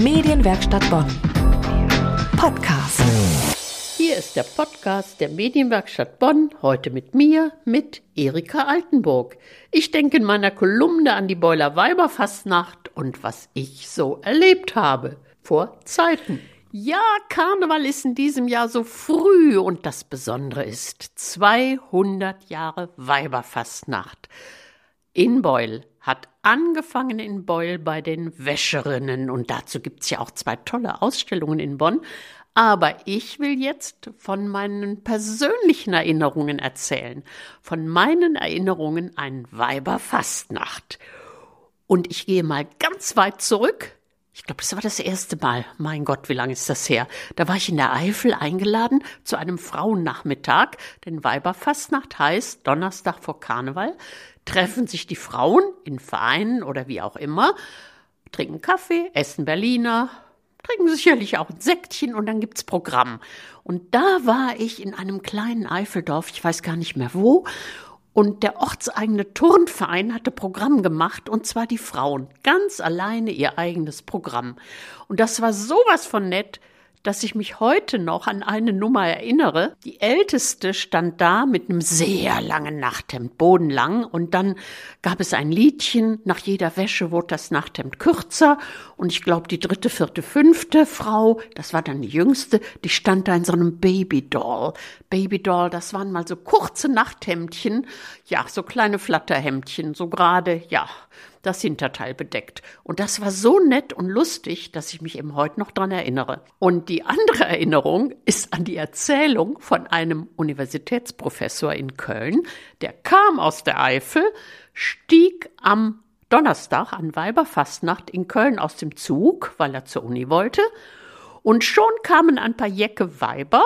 Medienwerkstatt Bonn Podcast. Hier ist der Podcast der Medienwerkstatt Bonn, heute mit mir, mit Erika Altenburg. Ich denke in meiner Kolumne an die Beuler Weiberfastnacht und was ich so erlebt habe, vor Zeiten. Ja, Karneval ist in diesem Jahr so früh und das Besondere ist 200 Jahre Weiberfastnacht. In Beuel. Hat angefangen in Beuel bei den Wäscherinnen und dazu gibt's ja auch 2 tolle Ausstellungen in Bonn. Aber ich will jetzt von meinen persönlichen Erinnerungen erzählen, von meinen Erinnerungen an Weiberfastnacht. Und ich gehe mal ganz weit zurück. Ich glaube, das war das erste Mal. Mein Gott, wie lange ist das her? Da war ich in der Eifel eingeladen zu einem Frauennachmittag. Denn Weiberfastnacht heißt Donnerstag vor Karneval. Treffen sich die Frauen in Vereinen oder wie auch immer, trinken Kaffee, essen Berliner, trinken sicherlich auch ein Sektchen und dann gibt's Programm. Und da war ich in einem kleinen Eifeldorf, ich weiß gar nicht mehr wo, und der ortseigene Turnverein hatte Programm gemacht, und zwar die Frauen, ganz alleine ihr eigenes Programm. Und das war sowas von nett, dass ich mich heute noch an eine Nummer erinnere. Die Älteste stand da mit einem sehr langen Nachthemd, bodenlang. Und dann gab es ein Liedchen. Nach jeder Wäsche wurde das Nachthemd kürzer. Und ich glaube, die 3., 4., 5. Frau, das war dann die Jüngste, die stand da in so einem Babydoll. Babydoll, das waren mal so kurze Nachthemdchen. Ja, so kleine Flatterhemdchen, so gerade, ja, das Hinterteil bedeckt. Und das war so nett und lustig, dass ich mich eben heute noch dran erinnere. Und die andere Erinnerung ist an die Erzählung von einem Universitätsprofessor in Köln. Der kam aus der Eifel, stieg am Donnerstag an Weiberfastnacht in Köln aus dem Zug, weil er zur Uni wollte. Und schon kamen ein paar Jäcke Weiber,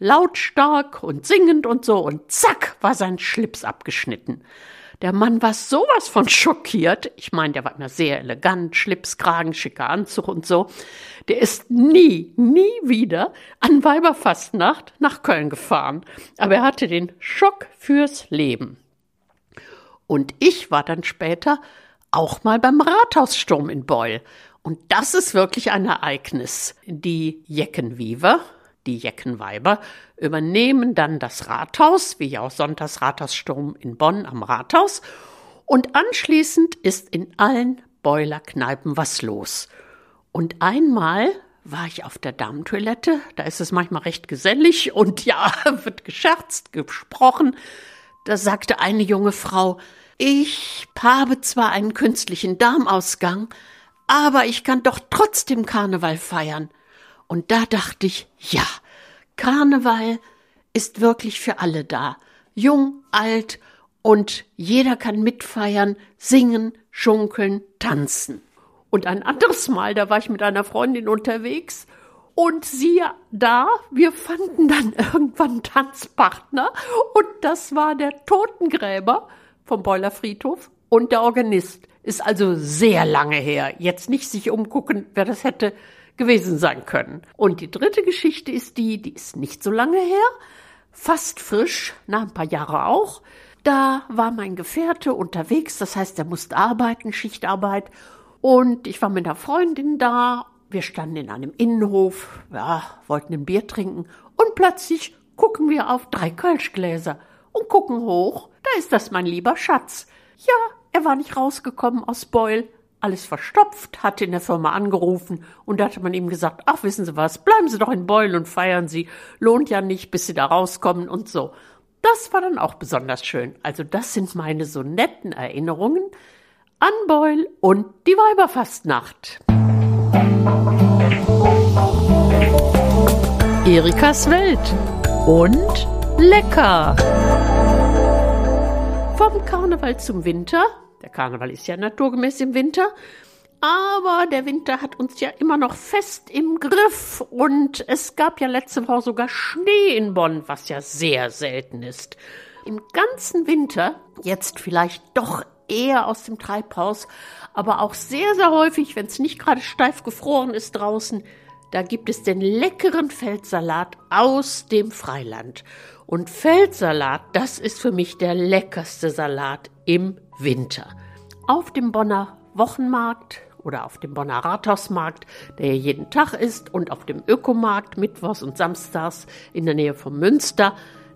lautstark und singend und so. Und zack, war sein Schlips abgeschnitten. Der Mann war sowas von schockiert. Ich meine, der war immer sehr elegant, Schlips, Kragen, schicker Anzug und so. Der ist nie wieder an Weiberfastnacht nach Köln gefahren. Aber er hatte den Schock fürs Leben. Und ich war dann später auch mal beim Rathaussturm in Beuel. Und das ist wirklich ein Ereignis. Die Jeckenwiever, die Jeckenweiber, übernehmen dann das Rathaus, wie ja auch sonntags Rathaussturm in Bonn am Rathaus. Und anschließend ist in allen Beuler Kneipen was los. Und einmal war ich auf der Damentoilette, da ist es manchmal recht gesellig und ja, wird gescherzt, gesprochen. Da sagte eine junge Frau, ich habe zwar einen künstlichen Darmausgang, aber ich kann doch trotzdem Karneval feiern. Und da dachte ich, ja, Karneval ist wirklich für alle da. Jung, alt und jeder kann mitfeiern, singen, schunkeln, tanzen. Und ein anderes Mal, da war ich mit einer Freundin unterwegs und siehe da, wir fanden dann irgendwann einen Tanzpartner und das war der Totengräber vom Beuler Friedhof und der Organist. Ist also sehr lange her. Jetzt nicht sich umgucken, wer das hätte gewesen sein können. Und die dritte Geschichte ist die ist nicht so lange her, fast frisch, nach ein paar Jahren auch. Da war mein Gefährte unterwegs, das heißt, er musste arbeiten, Schichtarbeit. Und ich war mit einer Freundin da, wir standen in einem Innenhof, ja, wollten ein Bier trinken. Und plötzlich gucken wir auf 3 Kölschgläser und gucken hoch, da ist das mein lieber Schatz. Ja, er war nicht rausgekommen aus Beuel. Alles verstopft, hatte in der Firma angerufen und da hatte man ihm gesagt, ach, wissen Sie was, bleiben Sie doch in Beuel und feiern Sie, lohnt ja nicht, bis Sie da rauskommen und so. Das war dann auch besonders schön. Also das sind meine so netten Erinnerungen an Beuel und die Weiberfastnacht. Erikas Welt und lecker. Vom Karneval zum Winter. Der Karneval ist ja naturgemäß im Winter, aber der Winter hat uns ja immer noch fest im Griff und es gab ja letzte Woche sogar Schnee in Bonn, was ja sehr selten ist. Im ganzen Winter, jetzt vielleicht doch eher aus dem Treibhaus, aber auch sehr, sehr häufig, wenn es nicht gerade steif gefroren ist draußen, da gibt es den leckeren Feldsalat aus dem Freiland. Und Feldsalat, das ist für mich der leckerste Salat im Winter. Auf dem Bonner Wochenmarkt oder auf dem Bonner Rathausmarkt, der ja jeden Tag ist, und auf dem Ökomarkt mittwochs und samstags in der Nähe vom Münster.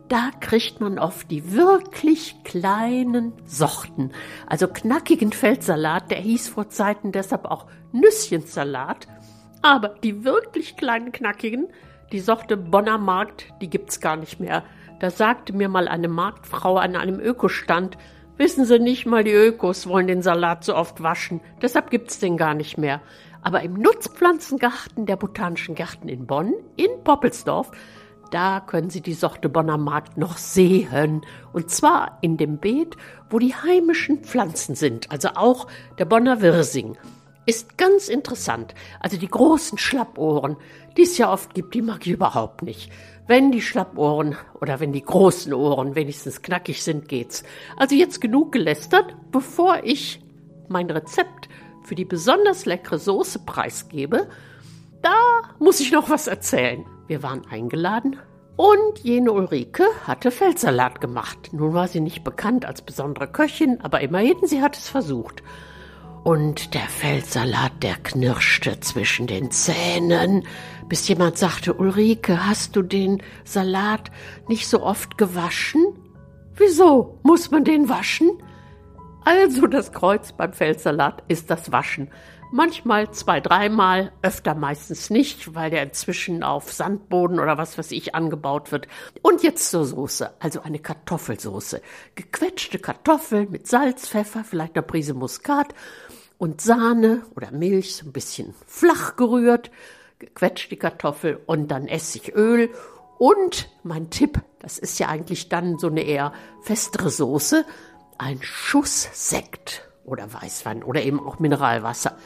Da kriegt man oft die wirklich kleinen Sorten, also knackigen Feldsalat, der hieß vor Zeiten deshalb auch Nüsschensalat, aber die wirklich kleinen knackigen, die Sorte Bonner Markt, die gibt's gar nicht mehr. Da sagte mir mal eine Marktfrau an einem Ökostand: Wissen Sie nicht mal, die Ökos wollen den Salat so oft waschen, deshalb gibt's den gar nicht mehr. Aber im Nutzpflanzengarten der Botanischen Gärten in Bonn, in Poppelsdorf, da können Sie die Sorte Bonner Markt noch sehen, und zwar in dem Beet, wo die heimischen Pflanzen sind, also auch der Bonner Wirsing. Ist ganz interessant, also die großen Schlappohren, die es ja oft gibt, die mag ich überhaupt nicht. Wenn die Schlappohren oder wenn die großen Ohren wenigstens knackig sind, geht's. Also jetzt genug gelästert, bevor ich mein Rezept für die besonders leckere Soße preisgebe. Da muss ich noch was erzählen. Wir waren eingeladen und jene Ulrike hatte Feldsalat gemacht. Nun war sie nicht bekannt als besondere Köchin, aber immerhin, sie hat es versucht. Und der Feldsalat, der knirschte zwischen den Zähnen, bis jemand sagte: Ulrike, hast du den Salat nicht so oft gewaschen? Wieso muss man den waschen? Also das Kreuz beim Feldsalat ist das Waschen. Manchmal 2-3 Mal, öfter meistens nicht, weil der inzwischen auf Sandboden oder was weiß ich angebaut wird. Und jetzt zur Soße, also eine Kartoffelsauce. Gequetschte Kartoffeln mit Salz, Pfeffer, vielleicht einer Prise Muskat und Sahne oder Milch, so ein bisschen flach gerührt, gequetscht die Kartoffel und dann Essigöl. Und mein Tipp, das ist ja eigentlich dann so eine eher festere Soße, ein Schuss Sekt oder Weißwein oder eben auch Mineralwasser.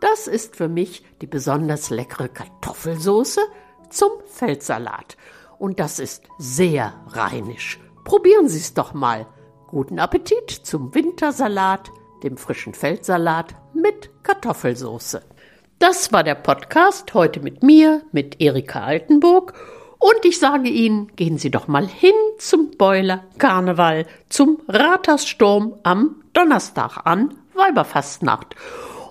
Das ist für mich die besonders leckere Kartoffelsauce zum Feldsalat. Und das ist sehr rheinisch. Probieren Sie es doch mal. Guten Appetit zum Wintersalat, dem frischen Feldsalat mit Kartoffelsauce. Das war der Podcast heute mit mir, mit Erika Altenburg. Und ich sage Ihnen, gehen Sie doch mal hin zum Beuler Karneval, zum Rathaussturm am Donnerstag an Weiberfastnacht.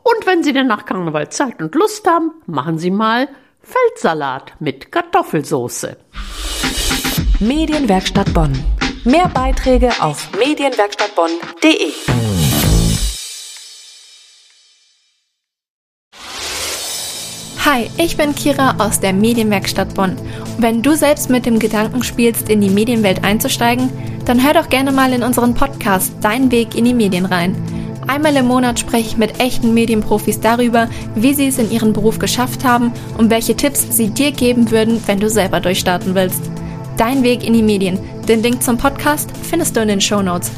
Und wenn Sie denn nach Karneval Zeit und Lust haben, machen Sie mal Feldsalat mit Kartoffelsauce. Medienwerkstatt Bonn. Mehr Beiträge auf medienwerkstattbonn.de. Hi, ich bin Kira aus der Medienwerkstatt Bonn. Und wenn du selbst mit dem Gedanken spielst, in die Medienwelt einzusteigen, dann hör doch gerne mal in unseren Podcast Dein Weg in die Medien rein. Einmal im Monat spreche ich mit echten Medienprofis darüber, wie sie es in ihrem Beruf geschafft haben und welche Tipps sie dir geben würden, wenn du selber durchstarten willst. Dein Weg in die Medien. Den Link zum Podcast findest du in den Shownotes.